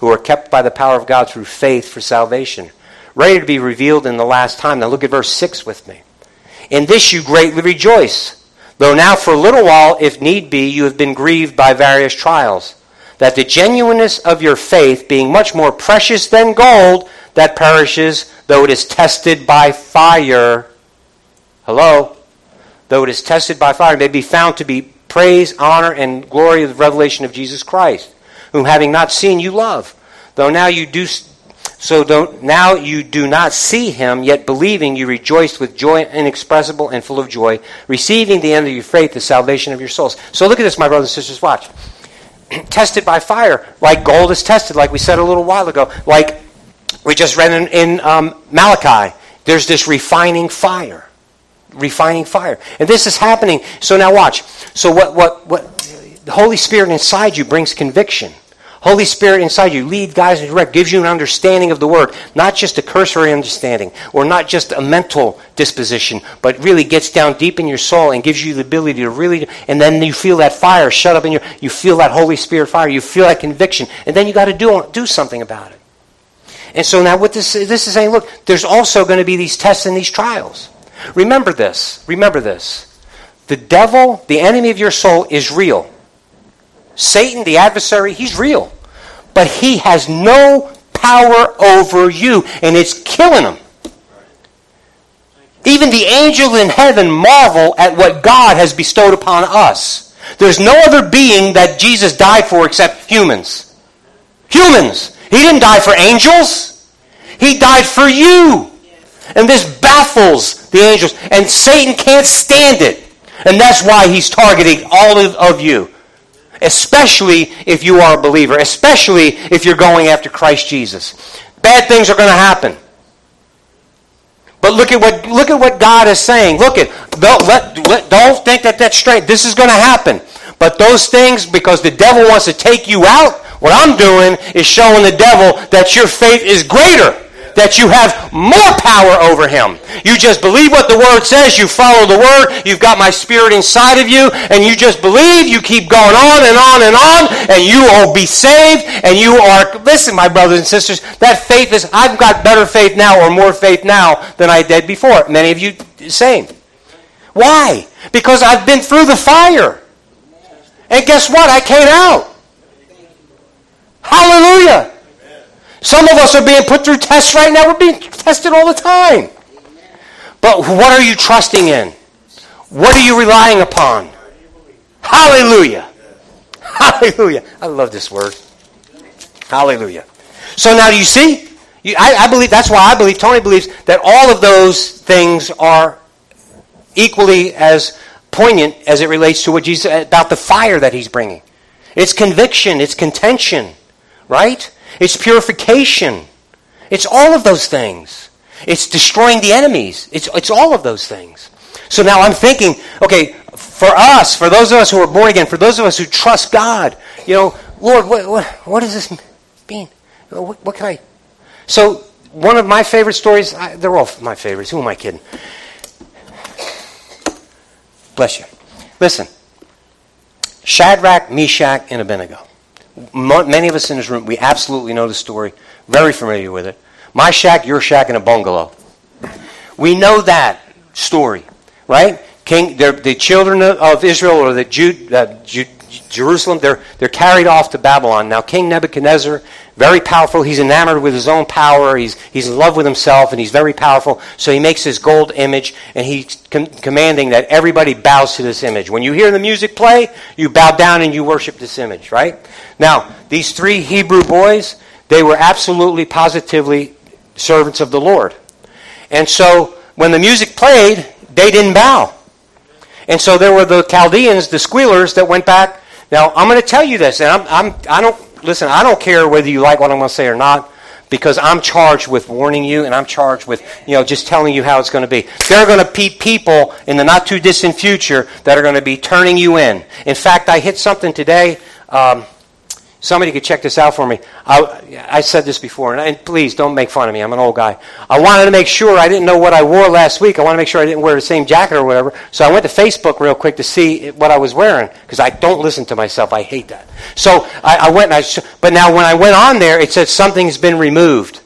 who are kept by the power of God through faith for salvation, ready to be revealed in the last time. Now look at verse six with me. In this you greatly rejoice, though now for a little while, if need be, you have been grieved by various trials, that the genuineness of your faith, being much more precious than gold, that perishes, though it is tested by fire. Hello? Though it is tested by fire, may be found to be praise, honor, and glory of the revelation of Jesus Christ, whom having not seen you love, though now you do so don't now you do not see him, yet believing you rejoice with joy inexpressible and full of joy, receiving the end of your faith, the salvation of your souls. So look at this, my brothers and sisters, watch. Tested by fire, like gold is tested, like we said a little while ago, like we just read in, in um, Malachi. There's this refining fire, refining fire, and this is happening. So now watch. So what what what? The Holy Spirit inside you brings conviction. Holy Spirit inside you lead, guides, and direct, gives you an understanding of the Word, not just a cursory understanding or not just a mental disposition, but really gets down deep in your soul and gives you the ability to really, and then you feel that fire shut up in your, you feel that Holy Spirit fire, you feel that conviction, and then you got to do, do something about it. And so now what this, this is saying, look, there's also going to be these tests and these trials. Remember this, remember this. The devil, the enemy of your soul, is real. Satan, the adversary, he's real. But he has no power over you. And it's killing them. Even the angels in heaven marvel at what God has bestowed upon us. There's no other being that Jesus died for except humans. Humans! He didn't die for angels. He died for you. And this baffles the angels. And Satan can't stand it. And that's why he's targeting all of you. Especially if you are a believer. Especially if you're going after Christ Jesus. Bad things are going to happen. But look at what look at what God is saying. Look at don't let, let don't think that that's strange. This is going to happen. But those things, because the devil wants to take you out, what I'm doing is showing the devil that your faith is greater, that you have more power over him. You just believe what the Word says. You follow the Word. You've got my Spirit inside of you, and you just believe. You keep going on and on and on, and you will be saved, and you are... Listen, my brothers and sisters, that faith is... I've got better faith now or more faith now than I did before. Many of you, same. Why? Because I've been through the fire. And guess what? I came out. Hallelujah. Some of us are being put through tests right now. We're being tested all the time. But what are you trusting in? What are you relying upon? Hallelujah. Hallelujah. I love this word. Hallelujah. So now you see, you, I, I believe that's why I believe, Tony believes, that all of those things are equally as poignant as it relates to what Jesus, about the fire that he's bringing. It's conviction. It's contention. Right? It's purification. It's all of those things. It's destroying the enemies. It's it's all of those things. So now I'm thinking, okay, for us, for those of us who are born again, for those of us who trust God, you know, Lord, what what, what does this mean? What, what can I? So one of my favorite stories, I, they're all my favorites. Who am I kidding? Bless you. Listen, Shadrach, Meshach, and Abednego. Many of us in this room, we absolutely know the story. Very familiar with it. My shack, your shack, and a bungalow. We know that story, right? King, the children of Israel, or the Jude, uh, Jude, Jerusalem, they're they're carried off to Babylon. Now, King Nebuchadnezzar, very powerful. He's enamored with his own power. He's he's in love with himself, and he's very powerful. So he makes his gold image, and he's com- commanding that everybody bows to this image. When you hear the music play, you bow down and you worship this image, right? Now, these three Hebrew boys, they were absolutely, positively servants of the Lord. And so when the music played, they didn't bow. And so there were the Chaldeans, the squealers, that went back. Now, I'm going to tell you this, and I'm, I'm, I don't, listen, I don't care whether you like what I'm going to say or not, because I'm charged with warning you, and I'm charged with, you know, just telling you how it's going to be. There are going to be people in the not-too-distant future that are going to be turning you in. In fact, I hit something today. Um, somebody could check this out for me. I, I said this before, and, I, and please don't make fun of me. I'm an old guy. I wanted to make sure I didn't know what I wore last week. I wanted to make sure I didn't wear the same jacket or whatever. So I went to Facebook real quick to see what I was wearing, because I don't listen to myself. I hate that. So I, I went, and I, but now when I went on there, it said something's been removed.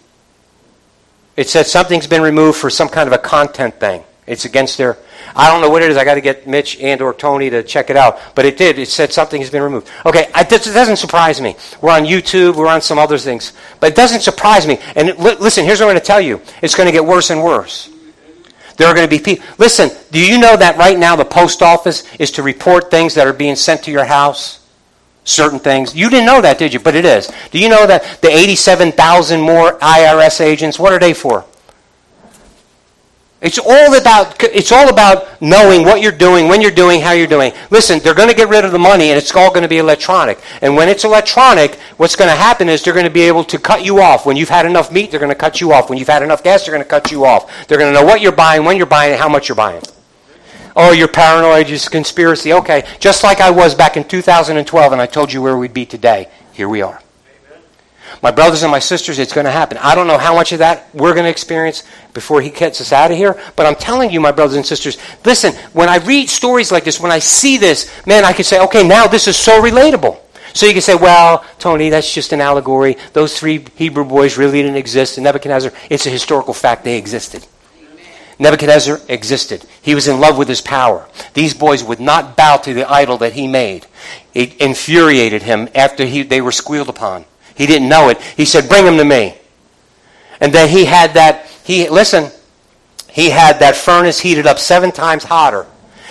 It said something's been removed for some kind of a content thing. It's against their... I don't know what it is. I got to get Mitch and or Tony to check it out. But it did. It said something has been removed. Okay, it doesn't surprise me. We're on YouTube. We're on some other things. But it doesn't surprise me. And it, listen, here's what I'm going to tell you. It's going to get worse and worse. There are going to be people... Listen, do you know that right now the post office is to report things that are being sent to your house? Certain things. You didn't know that, did you? But it is. Do you know that the eighty-seven thousand more I R S agents, what are they for? It's all about it's all about knowing what you're doing, when you're doing, how you're doing. Listen, they're going to get rid of the money, and it's all going to be electronic. And when it's electronic, what's going to happen is they're going to be able to cut you off. When you've had enough meat, they're going to cut you off. When you've had enough gas, they're going to cut you off. They're going to know what you're buying, when you're buying, and how much you're buying. Oh, you're paranoid, you're a conspiracy. Okay, just like I was back in two thousand twelve, and I told you where we'd be today. Here we are. My brothers and my sisters, it's going to happen. I don't know how much of that we're going to experience before he gets us out of here. But I'm telling you, my brothers and sisters, listen, when I read stories like this, when I see this, man, I can say, okay, now this is so relatable. So you can say, well, Tony, that's just an allegory. Those three Hebrew boys really didn't exist. And Nebuchadnezzar, it's a historical fact, they existed. Amen. Nebuchadnezzar existed. He was in love with his power. These boys would not bow to the idol that he made. It infuriated him after he, they were squealed upon. He didn't know it. He said, bring him to me. And then he had that, he listen, he had that furnace heated up seven times hotter.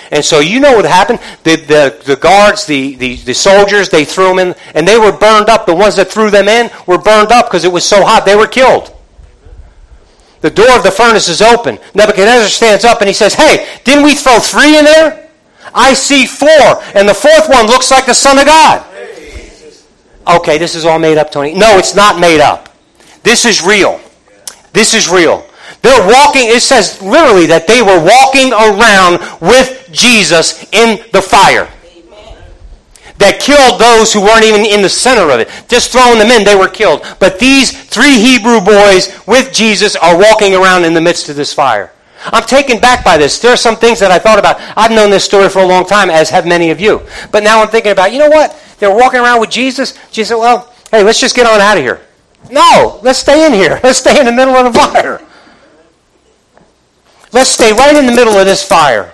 And so you know what happened? The the, the guards, the, the, the soldiers, they threw them in, and they were burned up. The ones that threw them in were burned up because it was so hot. They were killed. The door of the furnace is open. Nebuchadnezzar stands up and he says, "Hey, didn't we throw three in there? I see four, and the fourth one looks like the Son of God." Okay, this is all made up, Tony. No, it's not made up. This is real. This is real. They're walking, it says literally that they were walking around with Jesus in the fire. Amen. That killed those who weren't even in the center of it. Just throwing them in, they were killed. But these three Hebrew boys with Jesus are walking around in the midst of this fire. I'm taken back by this. There are some things that I thought about. I've known this story for a long time, as have many of you. But now I'm thinking about, you know what? They're walking around with Jesus. Jesus said, well, hey, let's just get on out of here. No, let's stay in here. Let's stay in the middle of the fire. Let's stay right in the middle of this fire.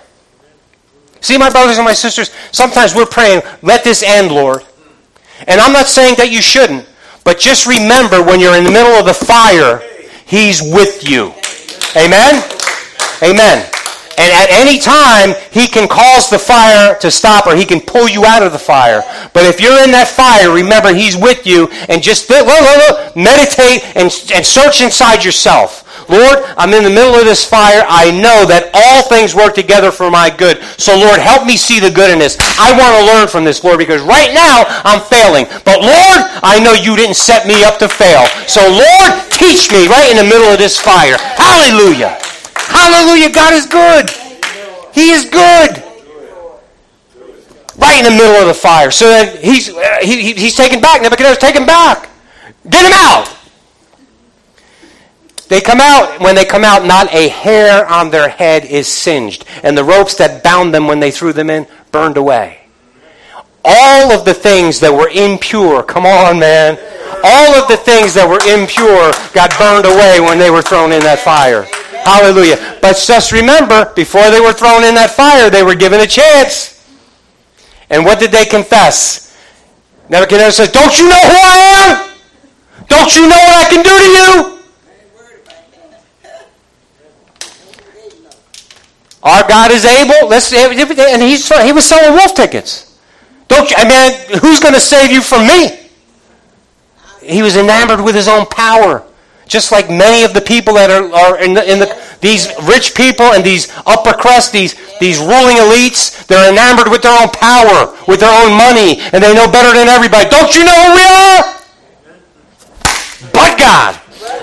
See, my brothers and my sisters, sometimes we're praying, let this end, Lord. And I'm not saying that you shouldn't, but just remember when you're in the middle of the fire, He's with you. Amen? Amen. And at any time, He can cause the fire to stop or He can pull you out of the fire. But if you're in that fire, remember He's with you, and just look, look, look, meditate and, and search inside yourself. Lord, I'm in the middle of this fire. I know that all things work together for my good. So, Lord, help me see the good in this. I want to learn from this, Lord, because right now I'm failing. But, Lord, I know you didn't set me up to fail. So, Lord, teach me right in the middle of this fire. Hallelujah. Hallelujah. God is good. He is good. Right in the middle of the fire. So that he's, he, he's taken back. Nebuchadnezzar's taken back. Get him out. They come out. When they come out, not a hair on their head is singed. And the ropes that bound them when they threw them in burned away. All of the things that were impure, come on, man. All of the things that were impure got burned away when they were thrown in that fire. Hallelujah. But just remember, before they were thrown in that fire, they were given a chance. And what did they confess? Nebuchadnezzar says, "Don't you know who I am? Don't you know what I can do to you?" Our God is able. Let's, and he's, he was selling wolf tickets. Don't you, I mean, who's going to save you from me? He was enamored with his own power, just like many of the people that are, are in, the, in the these rich people and these upper crust, these these ruling elites. They're enamored with their own power, with their own money, and they know better than everybody. Don't you know who we are? But God.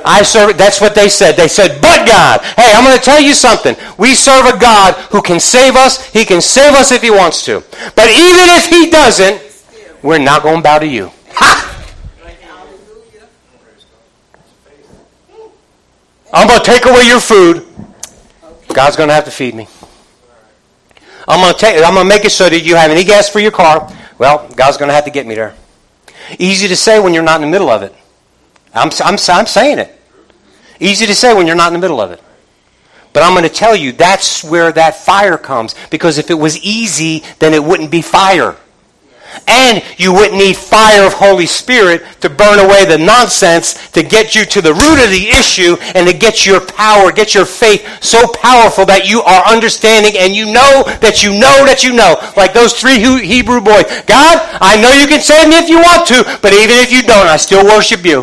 I serve. That's what they said. They said, "But God." Hey, I'm going to tell you something. We serve a God who can save us. He can save us if He wants to. But even if He doesn't, we're not going to bow to you. Ha! I'm going to take away your food. God's going to have to feed me. I'm going to take. I'm going to make it so that you have any gas for your car. Well, God's going to have to get me there. Easy to say when you're not in the middle of it. I'm, I'm, I'm saying it. Easy to say when you're not in the middle of it. But I'm going to tell you, that's where that fire comes. Because if it was easy, then it wouldn't be fire. And you wouldn't need fire of Holy Spirit to burn away the nonsense, to get you to the root of the issue, and to get your power, get your faith so powerful that you are understanding and you know that you know that you know. Like those three Hebrew boys. God, I know you can save me if you want to, but even if you don't, I still worship you.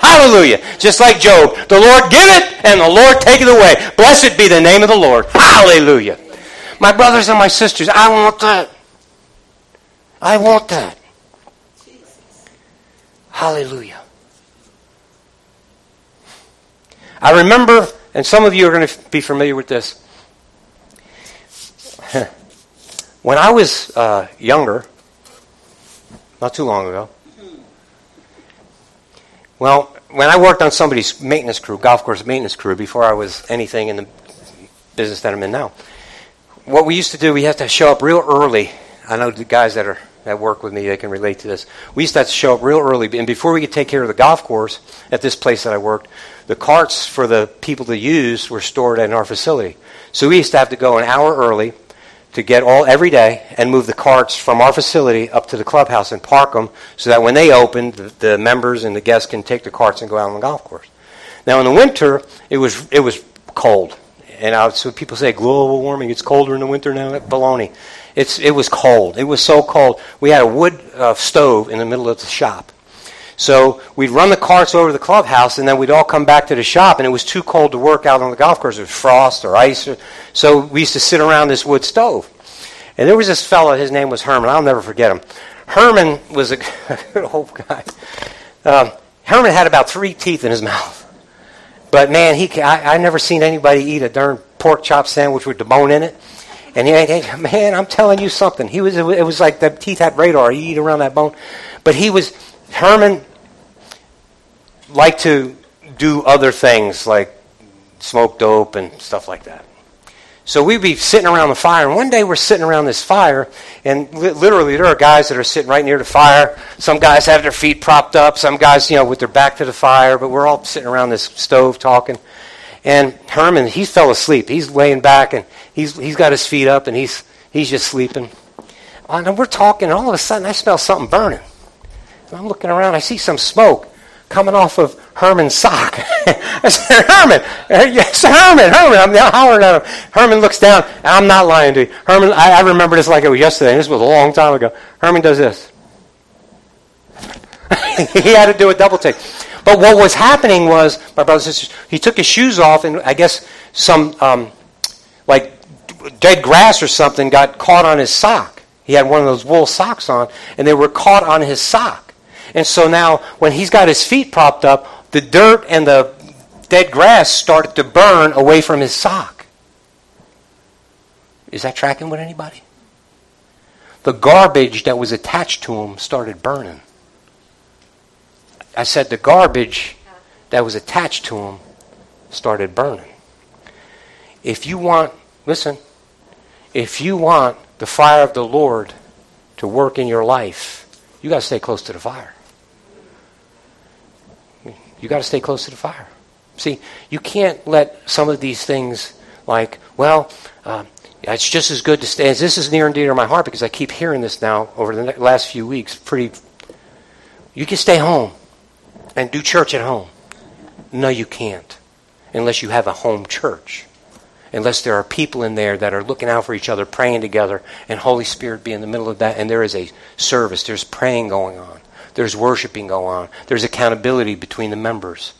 Hallelujah. Just like Job. The Lord give it and the Lord take it away. Blessed be the name of the Lord. Hallelujah. My brothers and my sisters, I want that. I want that. Hallelujah. I remember, and some of you are going to be familiar with this. When I was uh, younger, not too long ago, Well, when I worked on somebody's maintenance crew, golf course maintenance crew, before I was anything in the business that I'm in now, what we used to do, we had to show up real early. I know the guys that are that work with me, they can relate to this. We used to have to show up real early, and before we could take care of the golf course at this place that I worked, the carts for the people to use were stored in our facility. So we used to have to go an hour early to get all every day and move the carts from our facility up to the clubhouse and park them so that when they open, the, the members and the guests can take the carts and go out on the golf course. Now in the winter, it was it was cold. And I, so people say global warming, it's colder in the winter now. Baloney. It's, it was cold. It was so cold. We had a wood uh, stove in the middle of the shop. So we'd run the carts over to the clubhouse, and then we'd all come back to the shop, and it was too cold to work out on the golf course. It was frost or ice. Or, so we used to sit around this wood stove. And there was this fellow, his name was Herman. I'll never forget him. Herman was a good old guy. Um, Herman had about three teeth in his mouth. But, man, he I, I never seen anybody eat a darn pork chop sandwich with the bone in it. And, he, he, man, I'm telling you something. He was It was like the teeth had radar. You eat around that bone. But he was, Herman liked to do other things like smoke dope and stuff like that. So we'd be sitting around the fire, and one day we're sitting around this fire, and li- literally there are guys that are sitting right near the fire. Some guys have their feet propped up. Some guys, you know, with their back to the fire. But we're all sitting around this stove talking. And Herman, he fell asleep. He's laying back, and he's he's got his feet up, and he's he's just sleeping. And we're talking, and all of a sudden I smell something burning. And I'm looking around. I see some smoke coming off of Herman's sock. I said, Herman, yes, Herman, Herman. I'm now hollering at him. Herman looks down. I'm not lying to you. Herman, I, I remember this like it was yesterday. This was a long time ago. Herman does this. He had to do a double take. But what was happening was, my brothers and sisters, he took his shoes off, and I guess some um, like dead grass or something got caught on his sock. He had one of those wool socks on, and they were caught on his sock. And so now, when he's got his feet propped up, the dirt and the dead grass started to burn away from his sock. Is that tracking with anybody? The garbage that was attached to him started burning. I said the garbage that was attached to him started burning. If you want, listen, if you want the fire of the Lord to work in your life, you got to stay close to the fire. You got to stay close to the fire. See, you can't let some of these things like, well, uh, it's just as good to stay. This is near and dear to my heart because I keep hearing this now over the last few weeks. Pretty, you can stay home and do church at home. No, you can't unless you have a home church, unless there are people in there that are looking out for each other, praying together, and Holy Spirit be in the middle of that. And there is a service. There's praying going on. There's worshiping going on. There's accountability between the members.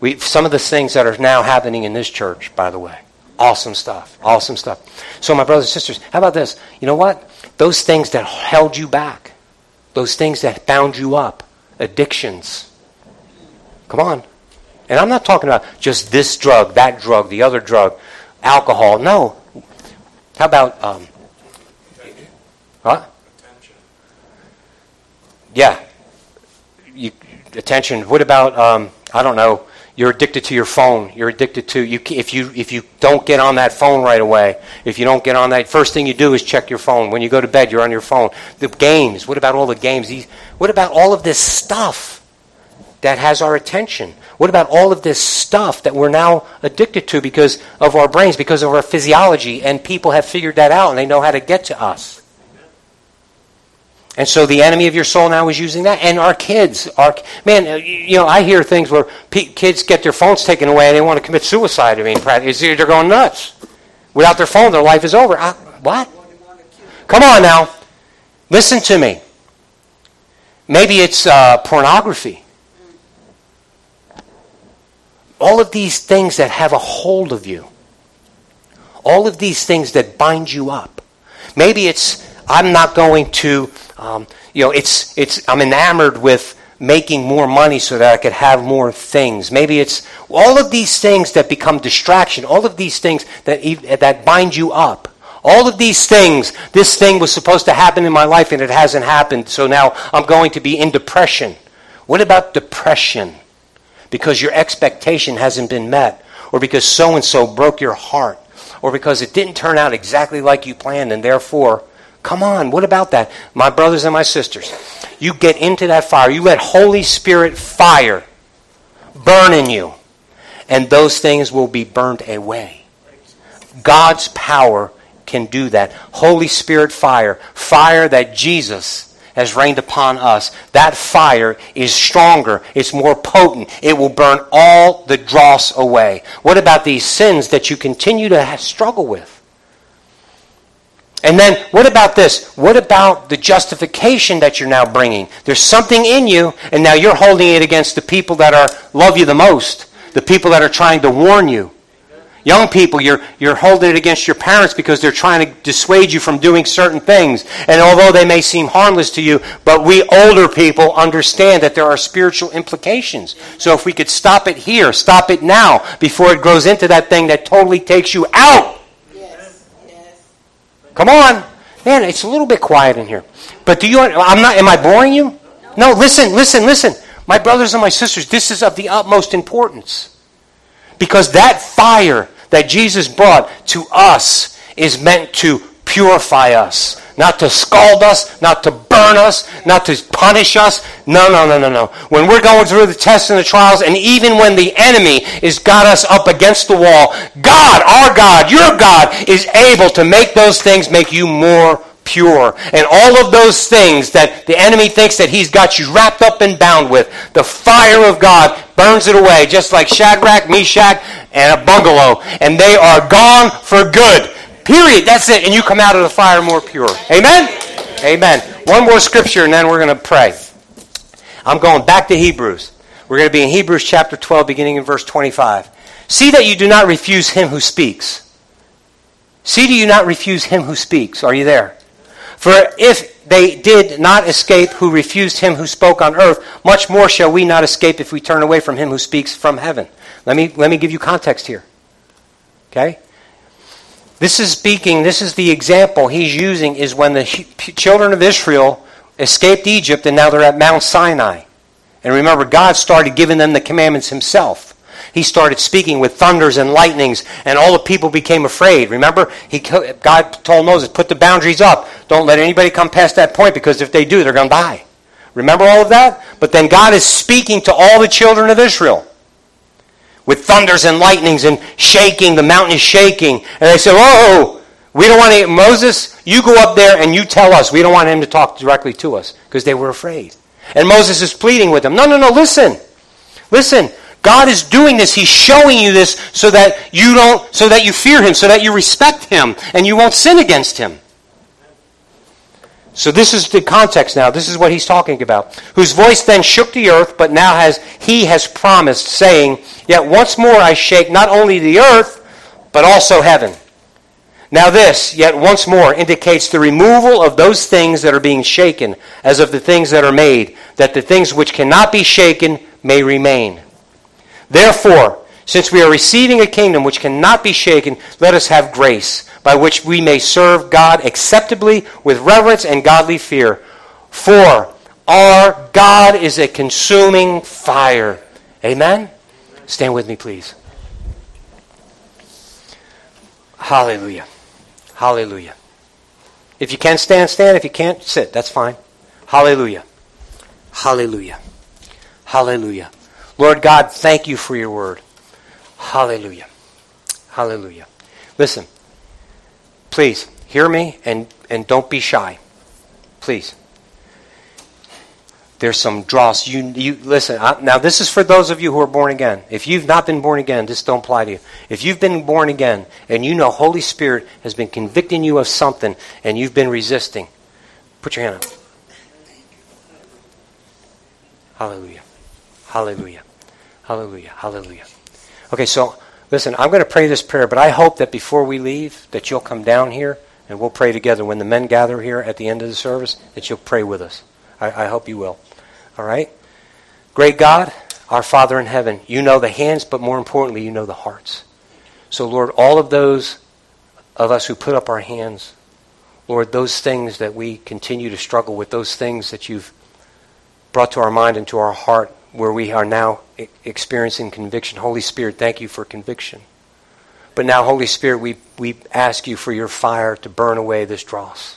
We, some of the things that are now happening in this church, by the way. Awesome stuff. Awesome stuff. So my brothers and sisters, how about this? You know what? Those things that held you back, those things that bound you up, addictions. Come on. And I'm not talking about just this drug, that drug, the other drug, alcohol. No. How about... Um, huh? Attention. Yeah. You, attention. What about, um, I don't know, you're addicted to your phone. You're addicted to, you. if you if you don't get on that phone right away, if you don't get on that, first thing you do is check your phone. When you go to bed, you're on your phone. The games. What about all the games? These, what about all of this stuff that has our attention? What about all of this stuff that we're now addicted to because of our brains, because of our physiology, and people have figured that out, and they know how to get to us? And so the enemy of your soul now is using that. And our kids, our man, you know, I hear things where pe- kids get their phones taken away, and they want to commit suicide. I mean, practically, they're going nuts. Without their phone, their life is over. I, what? Come on now. Listen to me. Maybe it's uh, pornography. All of these things that have a hold of you. All of these things that bind you up. Maybe it's, I'm not going to, um, you know, it's, it's, I'm enamored with making more money so that I could have more things. Maybe it's all of these things that become distraction. All of these things that that bind you up. All of these things, this thing was supposed to happen in my life and it hasn't happened, so now I'm going to be in depression. What about depression? Because your expectation hasn't been met, or because so-and-so broke your heart, or because it didn't turn out exactly like you planned, and therefore, come on, what about that? My brothers and my sisters, you get into that fire. You let Holy Spirit fire burn in you, and those things will be burned away. God's power can do that. Holy Spirit fire, fire that Jesus has rained upon us, that fire is stronger. It's more potent. It will burn all the dross away. What about these sins that you continue to struggle with? And then, what about this? What about the justification that you're now bringing? There's something in you, and now you're holding it against the people that are love you the most, the people that are trying to warn you. Young people, you're you're holding it against your parents because they're trying to dissuade you from doing certain things. And although they may seem harmless to you, but we older people understand that there are spiritual implications. So if we could stop it here, stop it now, before it grows into that thing that totally takes you out. Yes. Yes. Come on. Man, it's a little bit quiet in here. But do you, I'm not, am I boring you? No, listen, listen, listen. My brothers and my sisters, this is of the utmost importance. Because that fire that Jesus brought to us is meant to purify us. Not to scald us, not to burn us, not to punish us. No, no, no, no, no. When we're going through the tests and the trials, and even when the enemy has got us up against the wall, God, our God, your God, is able to make those things make you more pure. And all of those things that the enemy thinks that he's got you wrapped up and bound with, the fire of God burns it away, just like Shadrach, Meshach, and Abednego, and they are gone for good. Period. That's it. And you come out of the fire more pure. Amen? Amen. One more scripture, and then we're going to pray. I'm going back to Hebrews. We're going to be in Hebrews chapter twelve, beginning in verse twenty-five. See that you do not refuse him who speaks. See do you not refuse him who speaks. Are you there? For if they did not escape who refused him who spoke on earth, much more shall we not escape if we turn away from him who speaks from heaven. Let me let me give you context here. Okay? This is speaking, this is the example he's using is when the children of Israel escaped Egypt and now they're at Mount Sinai. And remember, God started giving them the commandments himself. He started speaking with thunders and lightnings, and all the people became afraid. Remember, he, God told Moses, put the boundaries up. Don't let anybody come past that point, because if they do, they're going to die. Remember all of that? But then God is speaking to all the children of Israel with thunders and lightnings and shaking. The mountain is shaking. And they said, whoa, we don't want to, Moses, you go up there and you tell us. We don't want him to talk directly to us, because they were afraid. And Moses is pleading with them. No, no, no, listen. Listen. God is doing this. He's showing you this so that you don't, so that you fear him, so that you respect him, and you won't sin against him. So this is the context now. This is what he's talking about. Whose voice then shook the earth, but now has he has promised, saying, yet once more I shake not only the earth, but also heaven. Now this, yet once more, indicates the removal of those things that are being shaken, as of the things that are made, that the things which cannot be shaken may remain. Therefore, since we are receiving a kingdom which cannot be shaken, let us have grace, by which we may serve God acceptably with reverence and godly fear. For our God is a consuming fire. Amen? Stand with me, please. Hallelujah. Hallelujah. If you can stand, stand. If you can't, sit. That's fine. Hallelujah. Hallelujah. Hallelujah. Lord God, thank you for your word. Hallelujah. Hallelujah. Listen, please hear me and, and don't be shy. Please. There's some dross. You, you listen, I, now this is for those of you who are born again. If you've not been born again, this don't apply to you. If you've been born again and you know Holy Spirit has been convicting you of something and you've been resisting, put your hand up. Hallelujah. Hallelujah. Hallelujah. Hallelujah. Okay, so listen, I'm going to pray this prayer, but I hope that before we leave that you'll come down here and we'll pray together. When the men gather here at the end of the service, that you'll pray with us. I, I hope you will. All right? Great God, our Father in heaven, you know the hands, but more importantly, you know the hearts. So, Lord, all of those of us who put up our hands, Lord, those things that we continue to struggle with, those things that you've brought to our mind and to our heart, where we are now experiencing conviction. Holy Spirit, thank you for conviction. But now, Holy Spirit, we, we ask you for your fire to burn away this dross,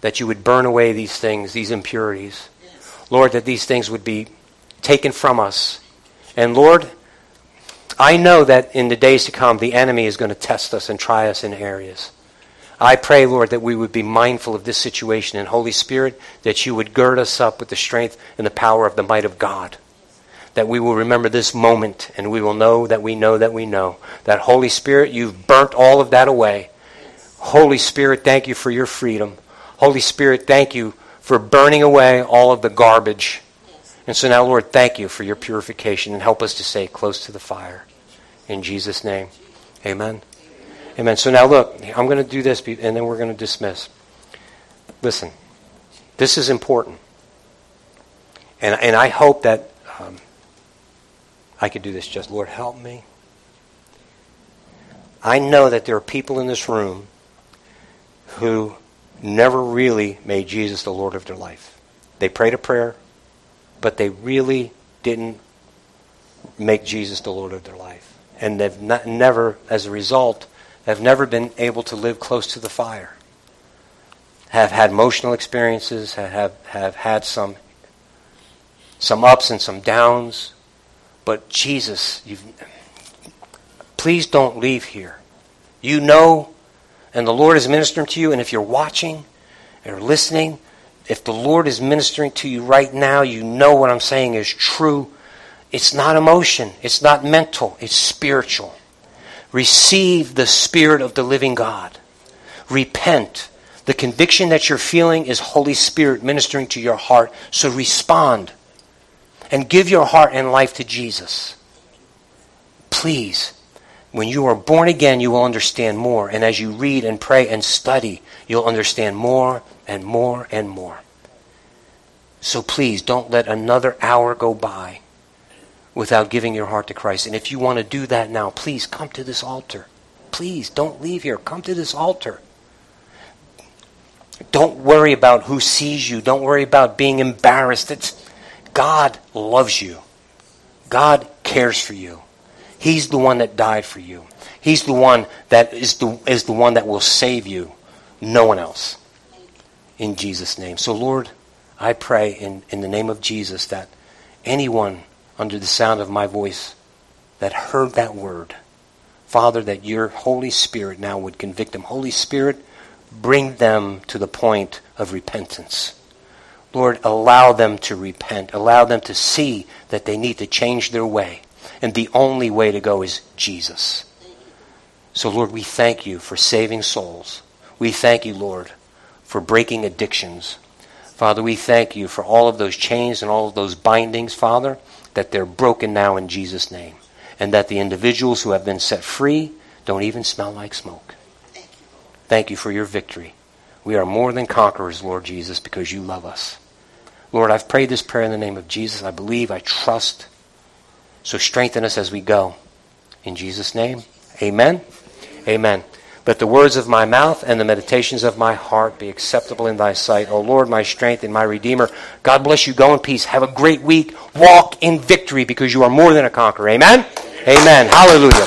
that you would burn away these things, these impurities. Yes. Lord, that these things would be taken from us. And Lord, I know that in the days to come, the enemy is going to test us and try us in areas. I pray, Lord, that we would be mindful of this situation. And Holy Spirit, that you would gird us up with the strength and the power of the might of God. That we will remember this moment, and we will know that we know that we know. That Holy Spirit, you've burnt all of that away. Yes. Holy Spirit, thank you for your freedom. Holy Spirit, thank you for burning away all of the garbage. Yes. And so now, Lord, thank you for your purification, and help us to stay close to the fire. In Jesus' name, amen. Amen. Amen. So now look, I'm going to do this, and then we're going to dismiss. Listen, this is important. And, and I hope that... Um, I could do this just, Lord, help me. I know that there are people in this room who never really made Jesus the Lord of their life. They prayed a prayer, but they really didn't make Jesus the Lord of their life. And they've not, never, as a result, have never been able to live close to the fire. Have had emotional experiences, have, have had some, some ups and some downs. But Jesus, you've, please don't leave here. You know, and the Lord is ministering to you, and if you're watching or listening, if the Lord is ministering to you right now, you know what I'm saying is true. It's not emotion. It's not mental. It's spiritual. Receive the Spirit of the living God. Repent. The conviction that you're feeling is Holy Spirit ministering to your heart, so respond. And give your heart and life to Jesus. Please. When you are born again, you will understand more. And as you read and pray and study, you'll understand more and more and more. So please, don't let another hour go by without giving your heart to Christ. And if you want to do that now, please come to this altar. Please, don't leave here. Come to this altar. Don't worry about who sees you. Don't worry about being embarrassed. It's... God loves you. God cares for you. He's the one that died for you. He's the one that is the, is the one that will save you. No one else. In Jesus' name. So Lord, I pray in, in the name of Jesus that anyone under the sound of my voice that heard that word, Father, that your Holy Spirit now would convict them. Holy Spirit, bring them to the point of repentance. Lord, allow them to repent. Allow them to see that they need to change their way. And the only way to go is Jesus. So, Lord, we thank you for saving souls. We thank you, Lord, for breaking addictions. Father, we thank you for all of those chains and all of those bindings, Father, that they're broken now in Jesus' name. And that the individuals who have been set free don't even smell like smoke. Thank you for your victory. We are more than conquerors, Lord Jesus, because you love us. Lord, I've prayed this prayer in the name of Jesus. I believe, I trust. So strengthen us as we go. In Jesus' name, amen. Amen. Let the words of my mouth and the meditations of my heart be acceptable in thy sight. O Lord, my strength and my Redeemer. God bless you. Go in peace. Have a great week. Walk in victory because you are more than a conqueror. Amen? Amen. Hallelujah.